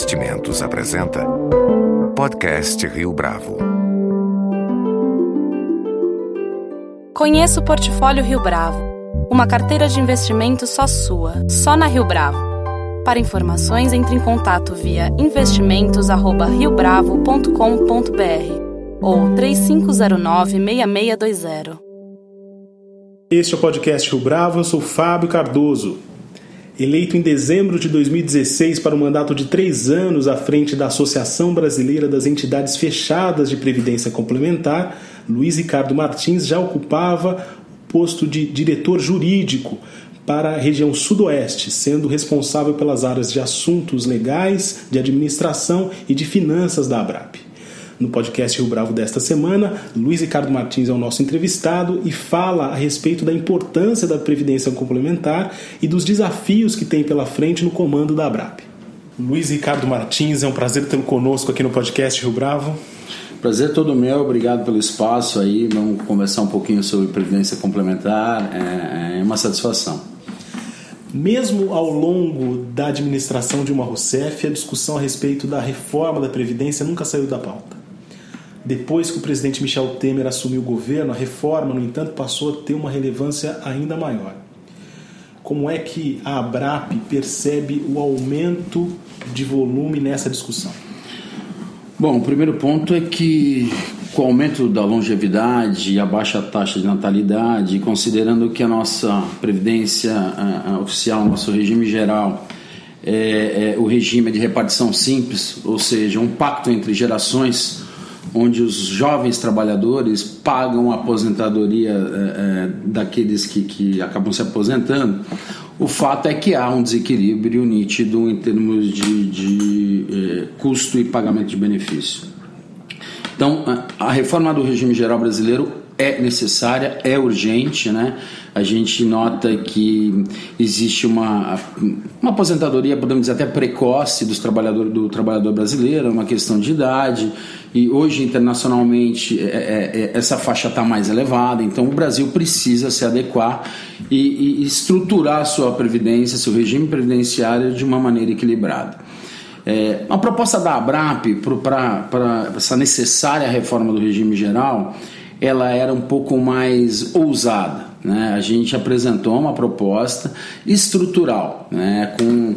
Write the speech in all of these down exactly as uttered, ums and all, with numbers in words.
Investimentos apresenta Podcast Rio Bravo. Conheça o Portfólio Rio Bravo, uma carteira de investimento só sua, só na Rio Bravo. Para informações, entre em contato via investimentos arroba rio bravo ponto com ponto br ou três cinco zero nove, seis seis dois zero. Este é o Podcast Rio Bravo, eu sou Fábio Cardoso. Eleito em dezembro de dois mil e dezesseis para um mandato de três anos à frente da Associação Brasileira das Entidades Fechadas de Previdência Complementar, Luiz Ricardo Martins já ocupava o posto de diretor jurídico para a região sudoeste, sendo responsável pelas áreas de assuntos legais, de administração e de finanças da Abrapp. No podcast Rio Bravo desta semana, Luiz Ricardo Martins é o nosso entrevistado e fala a respeito da importância da Previdência Complementar e dos desafios que tem pela frente no comando da Abrapp. Luiz Ricardo Martins, é um prazer tê-lo conosco aqui no podcast Rio Bravo. Prazer todo meu, obrigado pelo espaço aí, vamos conversar um pouquinho sobre Previdência Complementar, é uma satisfação. Mesmo ao longo da administração Dilma Rousseff, a discussão a respeito da reforma da Previdência nunca saiu da pauta. Depois que o presidente Michel Temer assumiu o governo, a reforma, no entanto, passou a ter uma relevância ainda maior. Como é que a Abrapp percebe o aumento de volume nessa discussão? Bom, o primeiro ponto é que, com o aumento da longevidade e a baixa taxa de natalidade, considerando que a nossa previdência a, a oficial, nosso regime geral, é, é o regime de repartição simples, ou seja, um pacto entre gerações, onde os jovens trabalhadores pagam a aposentadoria é, é, daqueles que, que acabam se aposentando, o fato é que há um desequilíbrio nítido em termos de, de é, custo e pagamento de benefício. Então, a reforma do regime geral brasileiro é necessária, é urgente, né? A gente nota que existe uma, uma aposentadoria, podemos dizer, até precoce dos trabalhador, do trabalhador brasileiro, uma questão de idade, e hoje internacionalmente é, é, essa faixa está mais elevada, então o Brasil precisa se adequar e, e estruturar a sua previdência, seu regime previdenciário de uma maneira equilibrada. É, a proposta da Abrapp para essa necessária reforma do regime geral, ela era um pouco mais ousada, né? A gente apresentou uma proposta estrutural, né? com,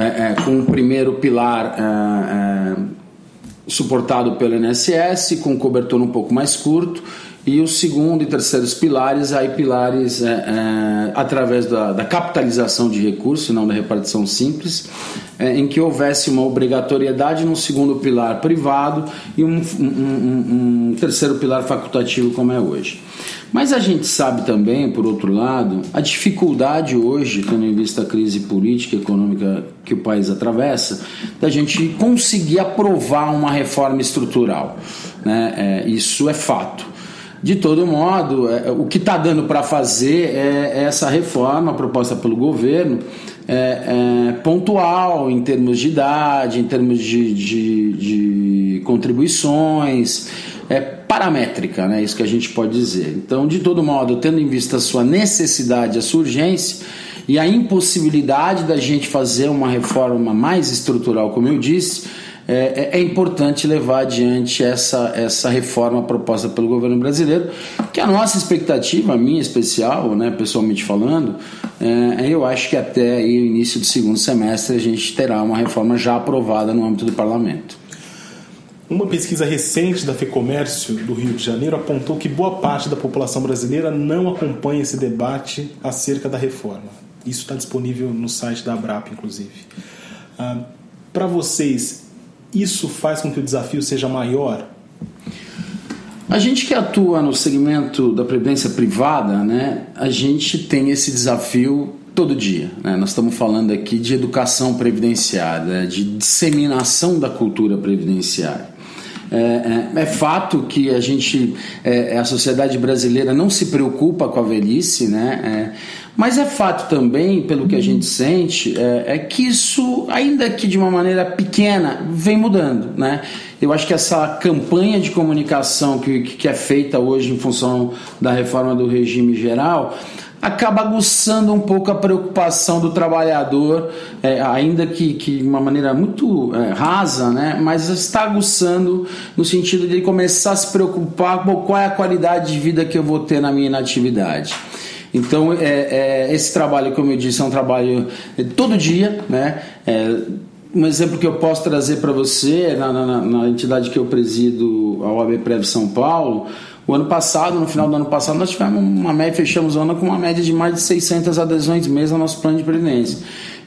é, é, com o primeiro pilar é, é, suportado pelo I N S S, com um cobertor um pouco mais curto, e o segundo e terceiros pilares, aí pilares é, é, através da, da capitalização de recursos, não da repartição simples, é, em que houvesse uma obrigatoriedade num segundo pilar privado e um, um, um terceiro pilar facultativo como é hoje. Mas a gente sabe também, por outro lado, a dificuldade hoje, tendo em vista a crise política e econômica que o país atravessa, da gente conseguir aprovar uma reforma estrutural, né? É, isso é fato. De todo modo, o que está dando para fazer é essa reforma proposta pelo governo, é, é pontual em termos de idade, em termos de, de, de contribuições, é paramétrica, né? Isso que a gente pode dizer. Então, de todo modo, tendo em vista a sua necessidade, a sua urgência e a impossibilidade da gente fazer uma reforma mais estrutural, como eu disse, É, é importante levar adiante essa, essa reforma proposta pelo governo brasileiro, que a nossa expectativa, a minha especial, né, pessoalmente falando, é, eu acho que até aí, o início do segundo semestre a gente terá uma reforma já aprovada no âmbito do parlamento. Uma pesquisa recente da FEComércio do Rio de Janeiro apontou que boa parte da população brasileira não acompanha esse debate acerca da reforma. Isso está disponível no site da Abrapp, inclusive. Ah, para vocês, isso faz com que o desafio seja maior? A gente que atua no segmento da previdência privada, né, a gente tem esse desafio todo dia, né? Nós estamos falando aqui de educação previdenciária, de disseminação da cultura previdenciária. É, é, é fato que a gente, é, a sociedade brasileira não se preocupa com a velhice, né? É, mas é fato também, pelo que a gente sente, é, é que isso, ainda que de uma maneira pequena, vem mudando, né? Eu acho que essa campanha de comunicação que, que é feita hoje em função da reforma do regime geral acaba aguçando um pouco a preocupação do trabalhador, é, ainda que, que de uma maneira muito é, rasa, né? Mas está aguçando no sentido de ele começar a se preocupar com qual é a qualidade de vida que eu vou ter na minha inatividade. Então, é, é, esse trabalho, como eu disse, é um trabalho todo dia, né? É, um exemplo que eu posso trazer para você, na, na, na entidade que eu presido, a O A B Prev São Paulo, o ano passado, no final do ano passado, nós tivemos uma média, fechamos o ano com uma média de mais de seiscentas adesões mês ao nosso plano de previdência.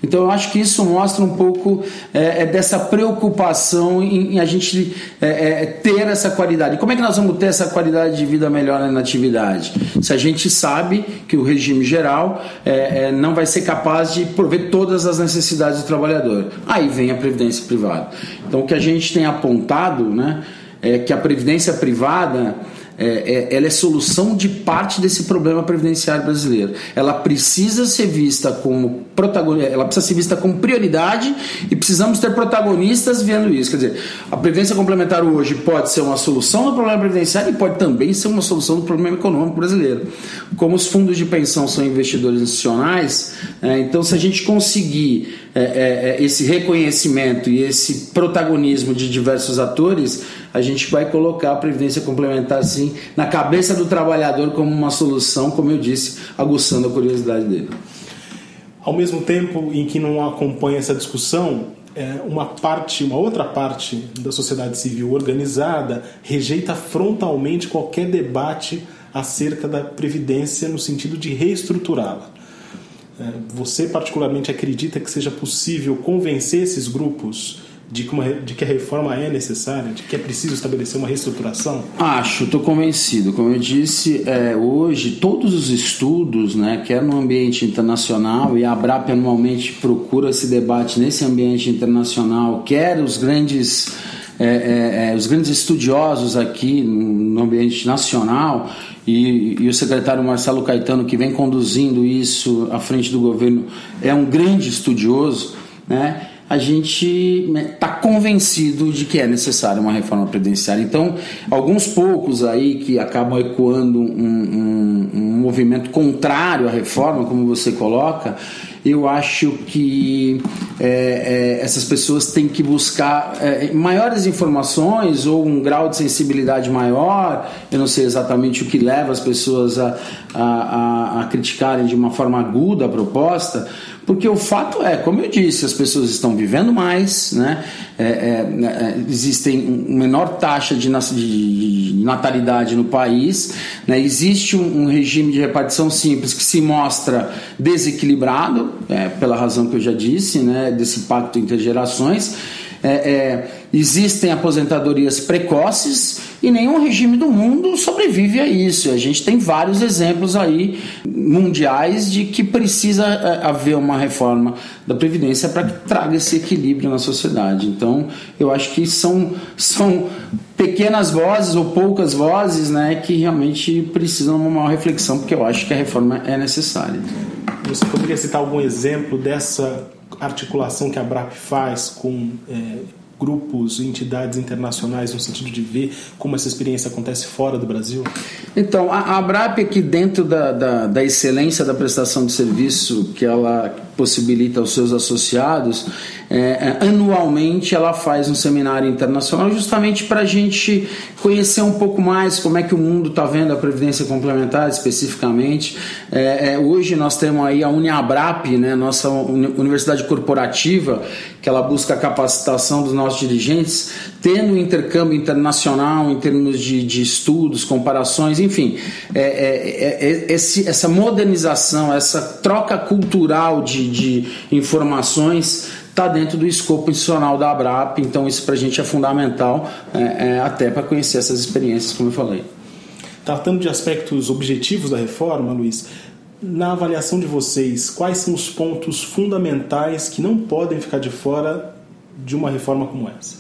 Então, eu acho que isso mostra um pouco é, é, dessa preocupação em, em a gente é, é, ter essa qualidade. Como é que nós vamos ter essa qualidade de vida melhor na inatividade? Se a gente sabe que o regime geral é, é, não vai ser capaz de prover todas as necessidades do trabalhador. Aí vem a previdência privada. Então, o que a gente tem apontado, né, é que a previdência privada... É, é, ela é solução de parte desse problema previdenciário brasileiro. Ela precisa ser vista como protagonista, ela precisa ser vista como prioridade e precisamos ter protagonistas vendo isso. Quer dizer, a previdência complementar hoje pode ser uma solução do problema previdenciário e pode também ser uma solução do problema econômico brasileiro. Como os fundos de pensão são investidores institucionais, é, então se a gente conseguir é, é, esse reconhecimento e esse protagonismo de diversos atores, a gente vai colocar a previdência complementar sim na cabeça do trabalhador como uma solução, como eu disse, aguçando a curiosidade dele. Ao mesmo tempo em que não acompanha essa discussão, uma parte, uma outra parte da sociedade civil organizada rejeita frontalmente qualquer debate acerca da previdência no sentido de reestruturá-la. Você particularmente acredita que seja possível convencer esses grupos De que, uma, de que a reforma é necessária, de que é preciso estabelecer uma reestruturação? Acho, estou convencido. Como eu disse, é, hoje todos os estudos, né, quer no ambiente internacional, e a Abrapp anualmente procura esse debate nesse ambiente internacional, quer os grandes, é, é, é, os grandes estudiosos aqui no ambiente nacional, E, e o secretário Marcelo Caetano, que vem conduzindo isso à frente do governo, é um grande estudioso, né? A gente está convencido de que é necessária uma reforma previdenciária. Então, alguns poucos aí que acabam ecoando um, um, um movimento contrário à reforma, como você coloca, eu acho que é, é, essas pessoas têm que buscar é, maiores informações ou um grau de sensibilidade maior. Eu não sei exatamente o que leva as pessoas a, a, a, a criticarem de uma forma aguda a proposta, porque o fato é, como eu disse, as pessoas estão vivendo mais, né? É, é, existem uma menor taxa de, de, de natalidade no país, né? Existe um, um regime de repartição simples que se mostra desequilibrado, é, pela razão que eu já disse, né? Desse pacto entre gerações. É, é, existem aposentadorias precoces e nenhum regime do mundo sobrevive a isso. A gente tem vários exemplos aí mundiais de que precisa haver uma reforma da Previdência para que traga esse equilíbrio na sociedade. Então, eu acho que são, são pequenas vozes ou poucas vozes, né, que realmente precisam de uma maior reflexão, porque eu acho que a reforma é necessária. Você poderia citar algum exemplo dessa articulação que a Abrapp faz com é, grupos e entidades internacionais no sentido de ver como essa experiência acontece fora do Brasil? Então, a, a Abrapp aqui dentro da, da, da excelência da prestação de serviço que ela possibilita aos seus associados, é, anualmente ela faz um seminário internacional justamente para a gente conhecer um pouco mais como é que o mundo está vendo a Previdência Complementar especificamente. É, é, hoje nós temos aí a UniAbrapp, né, nossa uni- universidade corporativa, que ela busca a capacitação dos nossos dirigentes, tendo um intercâmbio internacional em termos de, de estudos, comparações, enfim, é, é, é, esse, essa modernização, essa troca cultural de de informações está dentro do escopo institucional da Abrapp, então isso para a gente é fundamental, é, é, até para conhecer essas experiências, como eu falei. Tratando de aspectos objetivos da reforma, Luiz, na avaliação de vocês, quais são os pontos fundamentais que não podem ficar de fora de uma reforma como essa?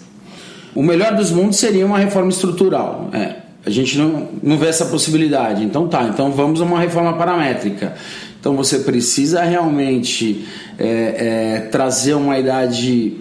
O melhor dos mundos seria uma reforma estrutural, é. A gente não, não vê essa possibilidade. Então tá, então vamos a uma reforma paramétrica. Então você precisa realmente é, é, trazer uma idade,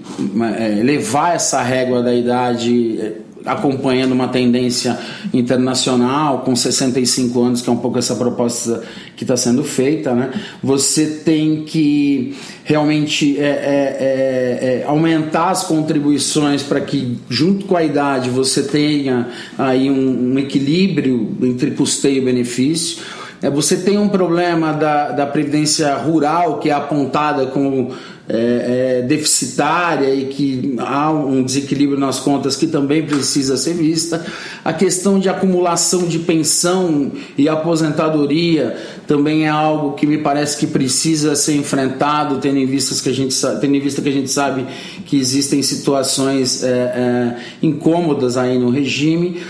é, levar essa régua da idade acompanhando uma tendência internacional, com sessenta e cinco anos, que é um pouco essa proposta que está sendo feita, né? Você tem que realmente é, é, é, é, aumentar as contribuições para que, junto com a idade, você tenha aí um, um equilíbrio entre custeio e benefício. É, você tem um problema da, da previdência rural, que é apontada como É, é, deficitária e que há um desequilíbrio nas contas que também precisa ser vista. A questão de acumulação de pensão e aposentadoria também é algo que me parece que precisa ser enfrentado, tendo em vista que a gente, tendo em vista que a gente sabe que existem situações é, é, incômodas aí no regime.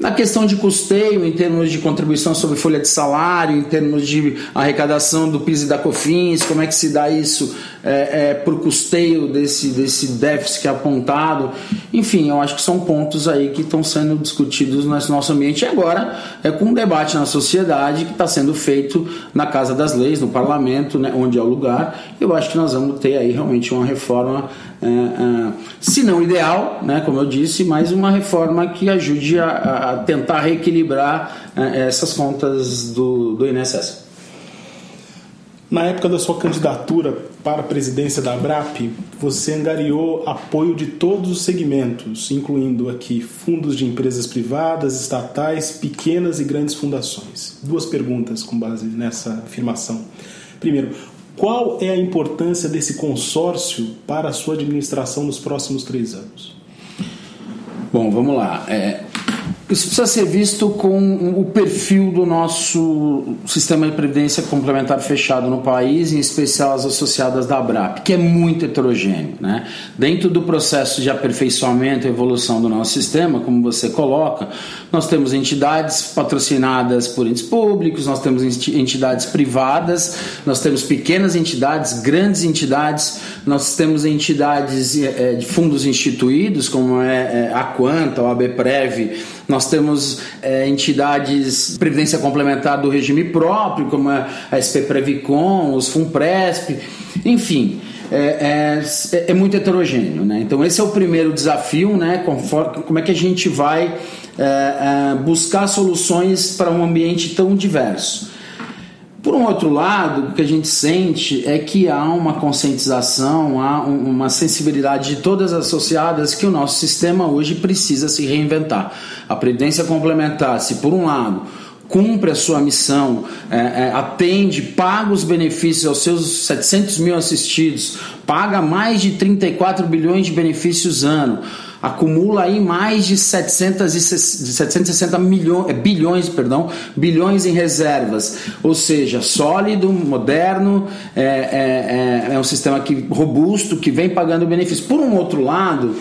Na questão de custeio, em termos de contribuição sobre folha de salário, em termos de arrecadação do PIS e da COFINS, como é que se dá isso é, é, para o custeio desse, desse déficit que é apontado. Enfim, eu acho que são pontos aí que estão sendo discutidos no nosso ambiente. E agora é com um debate na sociedade que está sendo feito na Casa das Leis, no Parlamento, né, onde é o lugar. Eu acho que nós vamos ter aí realmente uma reforma, é, é, se não ideal, né, como eu disse, mas uma reforma que ajude a, a A tentar reequilibrar eh, essas contas do, do I N S S. Na época da sua candidatura para a presidência da Abrapp, você angariou apoio de todos os segmentos, incluindo aqui fundos de empresas privadas, estatais, pequenas e grandes fundações. Duas perguntas com base nessa afirmação. Primeiro, qual é a importância desse consórcio para a sua administração nos próximos três anos? Bom, vamos lá. É... Isso precisa ser visto com o perfil do nosso sistema de previdência complementar fechado no país, em especial as associadas da Abrapp, que é muito heterogêneo, né? Dentro do processo de aperfeiçoamento e evolução do nosso sistema, como você coloca, nós temos entidades patrocinadas por entes públicos, nós temos entidades privadas, nós temos pequenas entidades, grandes entidades, nós temos entidades de fundos instituídos, como é a Quanta, a O A B Prev, nós temos é, entidades previdência complementar do regime próprio, como a S P Previcom, os Funpresp, enfim, é, é, é muito heterogêneo, né? Então esse é o primeiro desafio, né? Conforme, como é que a gente vai é, é, buscar soluções para um ambiente tão diverso. Por um outro lado, o que a gente sente é que há uma conscientização, há uma sensibilidade de todas as associadas que o nosso sistema hoje precisa se reinventar. A previdência complementar, se por um lado cumpre a sua missão, é, é, atende, paga os benefícios aos seus setecentos mil assistidos, paga mais de trinta e quatro bilhões de benefícios ano, acumula aí mais de setecentos e sessenta milhões, bilhões, perdão, bilhões em reservas, ou seja, sólido, moderno, é, é, é um sistema que, robusto, que vem pagando benefícios. Por um outro lado,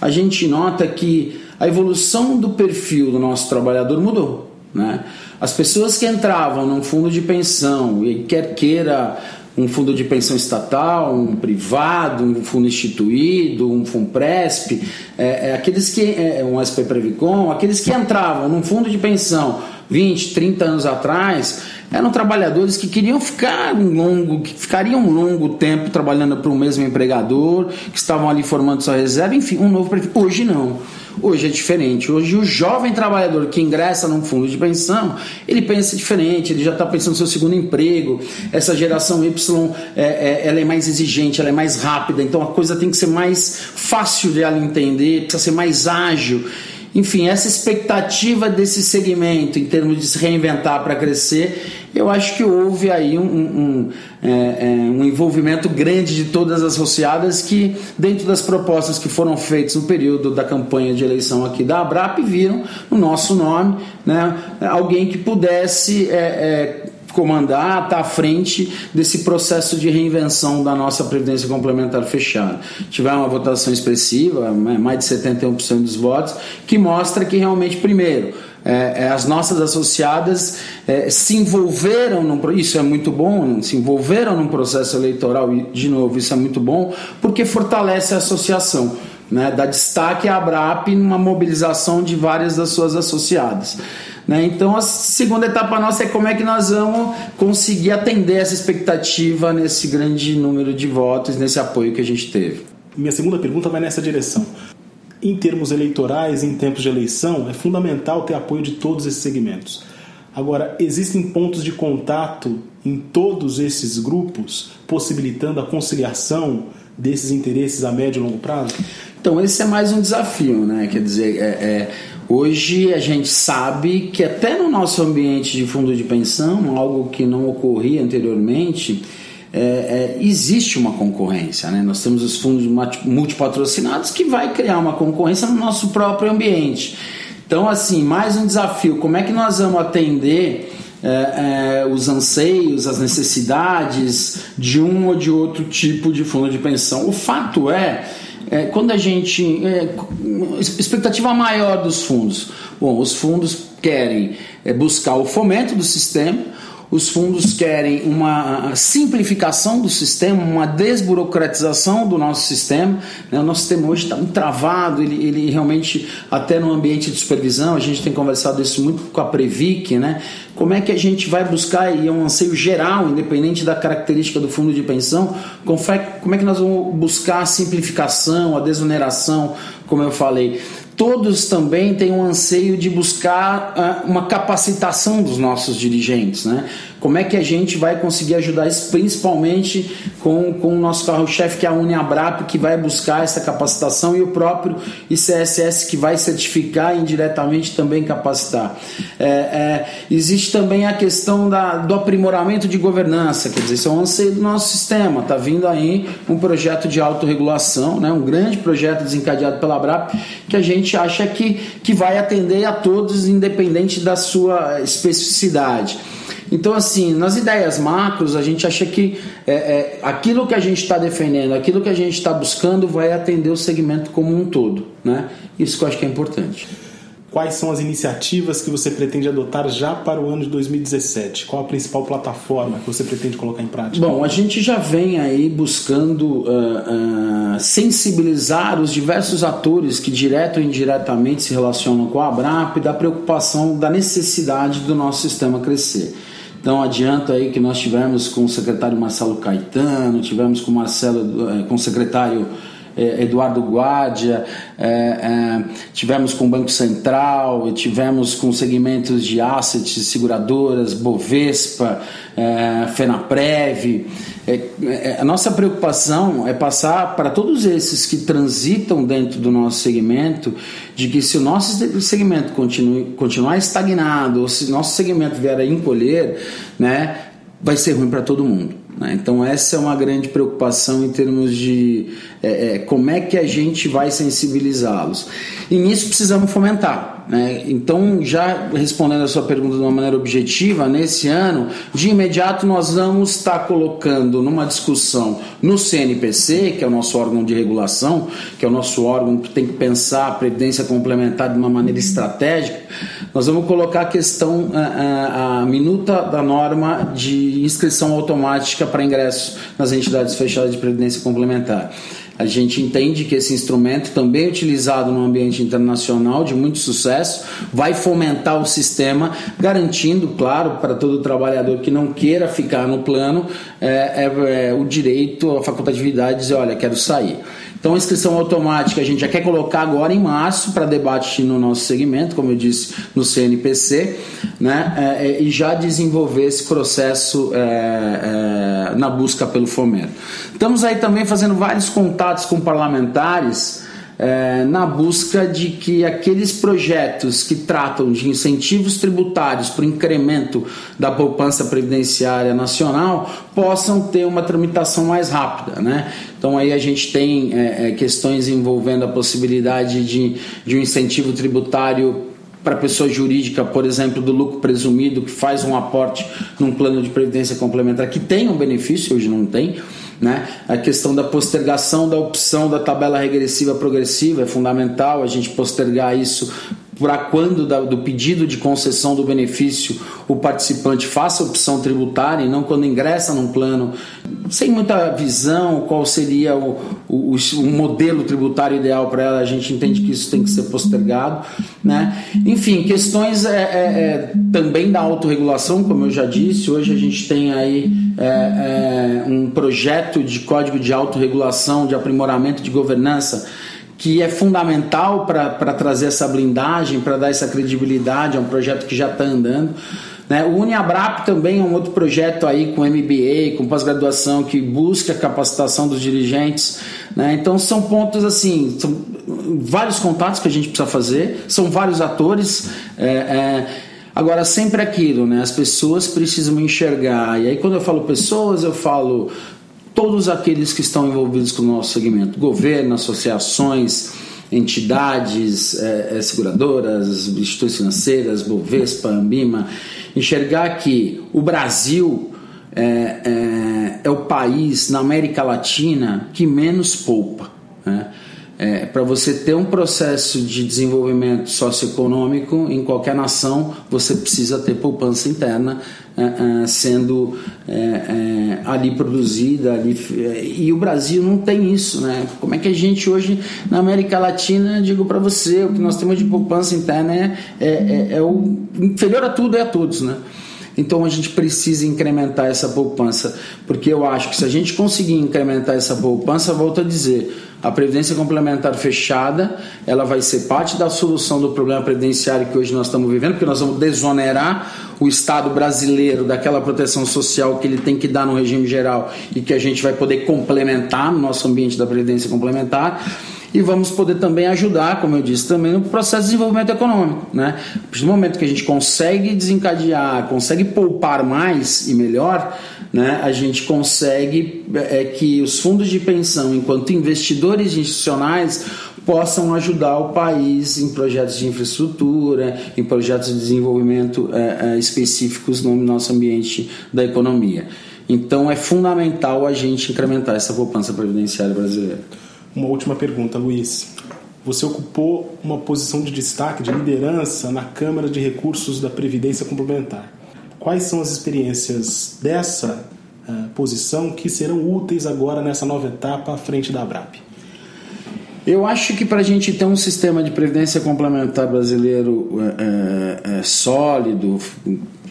a gente nota que a evolução do perfil do nosso trabalhador mudou, né? As pessoas que entravam num fundo de pensão, e quer queira um fundo de pensão estatal, um privado, um fundo instituído, um Funpresp, é, é, aqueles que, é, um S P Previcom, aqueles que entravam num fundo de pensão vinte, trinta anos atrás, eram trabalhadores que queriam ficar um longo, que ficariam um longo tempo trabalhando para o mesmo empregador, que estavam ali formando sua reserva, enfim, um novo perfil. Hoje não. Hoje é diferente. Hoje o jovem trabalhador que ingressa num fundo de pensão, ele pensa diferente, ele já está pensando no seu segundo emprego. Essa geração Y é, é, ela é mais exigente, ela é mais rápida, então a coisa tem que ser mais fácil de ela entender, precisa ser mais ágil. Enfim, essa expectativa desse segmento em termos de se reinventar para crescer, eu acho que houve aí um, um, um, é, um envolvimento grande de todas as associadas que, dentro das propostas que foram feitas no período da campanha de eleição aqui da Abrapp, viram o nosso nome, né? Alguém que pudesse é, é, comandar, estar tá à frente desse processo de reinvenção da nossa previdência complementar fechada. Tiveram uma votação expressiva, mais de setenta e um por cento dos votos, que mostra que realmente, primeiro, é, é, as nossas associadas é, se envolveram, num, isso é muito bom, se envolveram num processo eleitoral, e, de novo, isso é muito bom, porque fortalece a associação, né? Dá destaque à Abrapp numa mobilização de várias das suas associadas. Né? Então a segunda etapa nossa é como é que nós vamos conseguir atender essa expectativa nesse grande número de votos, nesse apoio que a gente teve. Minha segunda pergunta vai nessa direção. Em termos eleitorais, em tempos de eleição, é fundamental ter apoio de todos esses segmentos. Agora, existem pontos de contato em todos esses grupos, possibilitando a conciliação desses interesses a médio e longo prazo? Então, esse é mais um desafio, né? Quer dizer, é, é, hoje a gente sabe que até no nosso ambiente de fundo de pensão, algo que não ocorria anteriormente, é, é, existe uma concorrência, né? Nós temos os fundos multipatrocinados que vai criar uma concorrência no nosso próprio ambiente. Então, assim, mais um desafio. Como é que nós vamos atender é, é, os anseios, as necessidades de um ou de outro tipo de fundo de pensão? O fato é, é quando a gente... É, expectativa maior dos fundos. Bom, os fundos querem é, buscar o fomento do sistema, os fundos querem uma simplificação do sistema, uma desburocratização do nosso sistema. O nosso sistema hoje está muito travado, ele, ele realmente, até no ambiente de supervisão, a gente tem conversado isso muito com a Previc, né? Como é que a gente vai buscar, e é um anseio geral, independente da característica do fundo de pensão, como é que nós vamos buscar a simplificação, a desoneração, como eu falei. Todos também têm um anseio de buscar uma capacitação dos nossos dirigentes, né? Como é que a gente vai conseguir ajudar isso, principalmente com, com o nosso carro-chefe, que é a UniAbrapp, que vai buscar essa capacitação, e o próprio I C S S, que vai certificar e indiretamente também capacitar. É, é, existe também a questão da, do aprimoramento de governança, quer dizer, isso é um anseio do nosso sistema. Está vindo aí um projeto de autorregulação, né? Um grande projeto desencadeado pela Abrapp, que a gente acha que, que vai atender a todos, independente da sua especificidade. Então, assim, nas ideias macros, a gente acha que é, é, aquilo que a gente está defendendo, aquilo que a gente está buscando, vai atender o segmento como um todo, né? Isso que eu acho que é importante. Quais são as iniciativas que você pretende adotar já para o ano de dois mil e dezessete? Qual a principal plataforma que você pretende colocar em prática? Bom, a gente já vem aí buscando uh, uh, sensibilizar os diversos atores que direto ou indiretamente se relacionam com a Abrapp, da preocupação da necessidade do nosso sistema crescer. Então adianta aí que nós tivemos com o secretário Marcelo Caetano, tivemos com o, Marcelo, com o secretário Eduardo Guádia, é, é, tivemos com o Banco Central, tivemos com segmentos de assets, seguradoras, Bovespa, é, Fenaprev. É, é, a nossa preocupação é passar para todos esses que transitam dentro do nosso segmento de que, se o nosso segmento continue, continuar estagnado, ou se o nosso segmento vier a encolher, né, vai ser ruim para todo mundo. Então essa é uma grande preocupação em termos de é, é, como é que a gente vai sensibilizá-los. E nisso precisamos fomentar, né? Então, já respondendo a sua pergunta de uma maneira objetiva, nesse ano, de imediato nós vamos estar colocando numa discussão no C N P C, que é o nosso órgão de regulação, que é o nosso órgão que tem que pensar a previdência complementar de uma maneira estratégica. Nós vamos colocar a questão, a, a, a minuta da norma de inscrição automática para ingresso nas entidades fechadas de previdência complementar. A gente entende que esse instrumento, também utilizado no ambiente internacional de muito sucesso, vai fomentar o sistema, garantindo, claro, para todo trabalhador que não queira ficar no plano, é, é, é, o direito, a facultatividade de dizer, olha, quero sair. Então a inscrição automática a gente já quer colocar agora em março para debate no nosso segmento, como eu disse, no C N P C, né? É, e já desenvolver esse processo é, é, na busca pelo fomento. Estamos aí também fazendo vários contatos com parlamentares é, na busca de que aqueles projetos que tratam de incentivos tributários para o incremento da poupança previdenciária nacional possam ter uma tramitação mais rápida, né? Então aí a gente tem é, questões envolvendo a possibilidade de, de um incentivo tributário para a pessoa jurídica, por exemplo, do lucro presumido, que faz um aporte num plano de previdência complementar que tem um benefício, hoje não tem, né? A questão da postergação da opção da tabela regressiva progressiva é fundamental, a gente postergar isso para quando do pedido de concessão do benefício o participante faça opção tributária e não quando ingressa num plano, sem muita visão qual seria o, o, o modelo tributário ideal para ela. A gente entende que isso tem que ser postergado, né? Enfim, questões é, é, é, também da autorregulação, como eu já disse, hoje a gente tem aí é, é, um projeto de código de autorregulação, de aprimoramento de governança, que é fundamental para trazer essa blindagem, para dar essa credibilidade, é um projeto que já está andando. Né? O UniAbrapp também é um outro projeto aí com M B A, com pós-graduação, que busca a capacitação dos dirigentes. Né? Então são pontos assim, são vários contatos que a gente precisa fazer, são vários atores. É, é, agora, sempre aquilo, né? As pessoas precisam enxergar. E aí quando eu falo pessoas, eu falo... todos aqueles que estão envolvidos com o nosso segmento, governo, associações, entidades, é, é, seguradoras, instituições financeiras, Bovespa, Anbima, enxergar que o Brasil é, é, é o país na América Latina que menos poupa, né? É, para você ter um processo de desenvolvimento socioeconômico em qualquer nação, você precisa ter poupança interna é, é, sendo é, é, ali produzida. Ali, é, e o Brasil não tem isso, né? Como é que a gente hoje, na América Latina, digo para você, o que nós temos de poupança interna é, é, é, é o inferior a tudo e a todos, né? Então a gente precisa incrementar essa poupança, porque eu acho que se a gente conseguir incrementar essa poupança, volto a dizer, a previdência complementar fechada, ela vai ser parte da solução do problema previdenciário que hoje nós estamos vivendo, porque nós vamos desonerar o Estado brasileiro daquela proteção social que ele tem que dar no regime geral e que a gente vai poder complementar no nosso ambiente da previdência complementar. E vamos poder também ajudar, como eu disse, também no processo de desenvolvimento econômico, né? No momento que a gente consegue desencadear, consegue poupar mais e melhor, né? A gente consegue é, que os fundos de pensão, enquanto investidores institucionais, possam ajudar o país em projetos de infraestrutura, em projetos de desenvolvimento é, é, específicos no nosso ambiente da economia. Então é fundamental a gente incrementar essa poupança previdenciária brasileira. Uma última pergunta, Luiz. Você ocupou uma posição de destaque, de liderança na Câmara de Recursos da Previdência Complementar. Quais são as experiências dessa uh, posição que serão úteis agora nessa nova etapa à frente da Abrapp? Eu acho que para a gente ter um sistema de previdência complementar brasileiro é, é, sólido,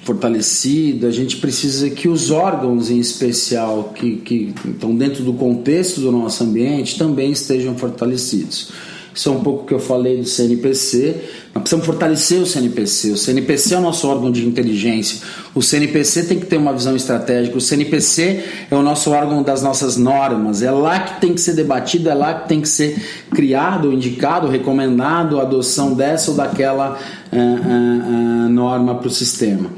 fortalecido, a gente precisa que os órgãos, em especial, que, que estão dentro do contexto do nosso ambiente, também estejam fortalecidos. Isso é um pouco que eu falei do C N P C. Nós precisamos fortalecer o C N P C. O C N P C é o nosso órgão de inteligência. O C N P C tem que ter uma visão estratégica. O C N P C é o nosso órgão das nossas normas. É lá que tem que ser debatido, é lá que tem que ser criado, indicado, recomendado a adoção dessa ou daquela é, é, é, norma para o sistema.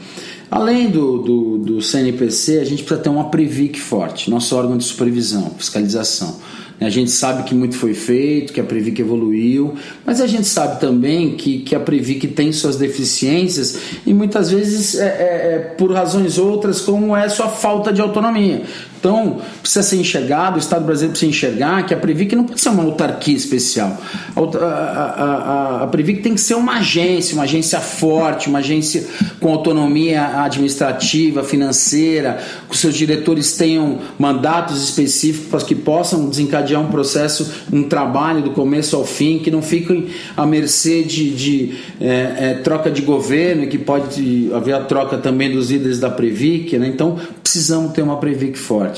Além do, do, do C N P C, a gente precisa ter uma Previc forte, nosso órgão de supervisão, fiscalização. A gente sabe que muito foi feito, que a Previc evoluiu, mas a gente sabe também que, que a Previc tem suas deficiências e muitas vezes é, é, é por razões outras, como é sua falta de autonomia. Então, precisa ser enxergado, o Estado brasileiro precisa enxergar que a Previc não pode ser uma autarquia especial. A, a, a, a Previc tem que ser uma agência, uma agência forte, uma agência com autonomia administrativa, financeira, que seus diretores tenham mandatos específicos para que possam desencadear um processo, um trabalho do começo ao fim, que não fiquem à mercê de, de é, é, troca de governo, que pode haver a troca também dos líderes da Previc, né? Então, precisamos ter uma Previc forte.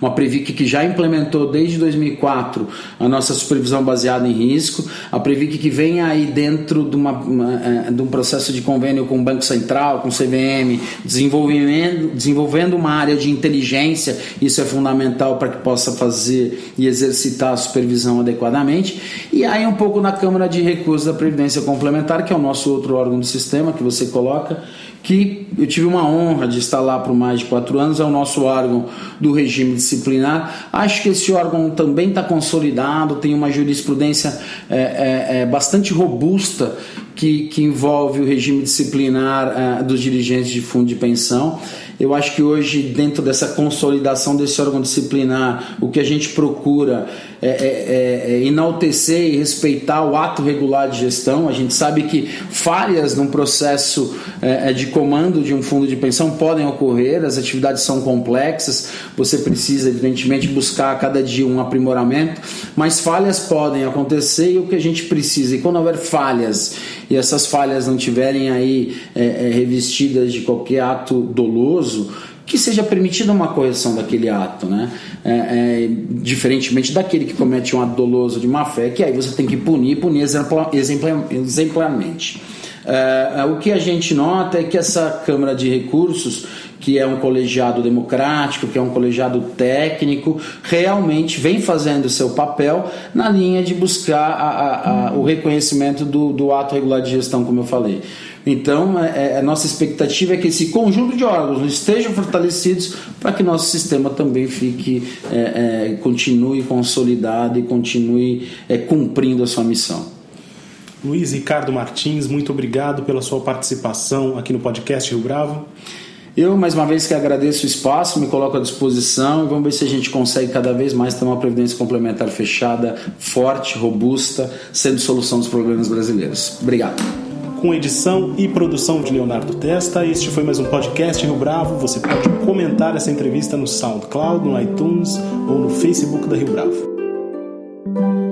Uma Previc que já implementou desde dois mil e quatro a nossa supervisão baseada em risco, a Previc que vem aí dentro de, uma, uma, de um processo de convênio com o Banco Central, com o C V M, desenvolvimento, desenvolvendo uma área de inteligência, isso é fundamental para que possa fazer e exercitar a supervisão adequadamente, e aí um pouco na Câmara de Recursos da Previdência Complementar, que é o nosso outro órgão do sistema que você coloca, que eu tive uma honra de estar lá por mais de quatro anos, é o nosso órgão do regime disciplinar. Acho que esse órgão também está consolidado, tem uma jurisprudência é, é, é, bastante robusta que, que envolve o regime disciplinar é, dos dirigentes de fundo de pensão. Eu acho que hoje, dentro dessa consolidação desse órgão disciplinar, o que a gente procura é, é, é enaltecer e respeitar o ato regular de gestão. A gente sabe que falhas num processo é, de comando de um fundo de pensão podem ocorrer, as atividades são complexas, você precisa, evidentemente, buscar a cada dia um aprimoramento, mas falhas podem acontecer e o que a gente precisa, e quando houver falhas e essas falhas não tiverem aí é, é, revestidas de qualquer ato doloso, que seja permitida uma correção daquele ato, né? É, é, diferentemente daquele que comete um ato doloso de má fé, que aí você tem que punir, punir exemplar, exemplar, exemplarmente. É, o que a gente nota é que essa Câmara de Recursos, que é um colegiado democrático, que é um colegiado técnico, realmente vem fazendo o seu papel na linha de buscar a, a, a, o reconhecimento do, do ato regular de gestão, como eu falei. Então, é, a nossa expectativa é que esse conjunto de órgãos estejam fortalecidos para que nosso sistema também fique, é, é, continue consolidado e continue é, cumprindo a sua missão. Luiz Ricardo Martins, muito obrigado pela sua participação aqui no podcast Rio Bravo. Eu, mais uma vez, que agradeço o espaço, me coloco à disposição e vamos ver se a gente consegue cada vez mais ter uma previdência complementar fechada, forte, robusta, sendo solução dos problemas brasileiros. Obrigado. Com edição e produção de Leonardo Testa, este foi mais um podcast Rio Bravo. Você pode comentar essa entrevista no SoundCloud, no iTunes ou no Facebook da Rio Bravo.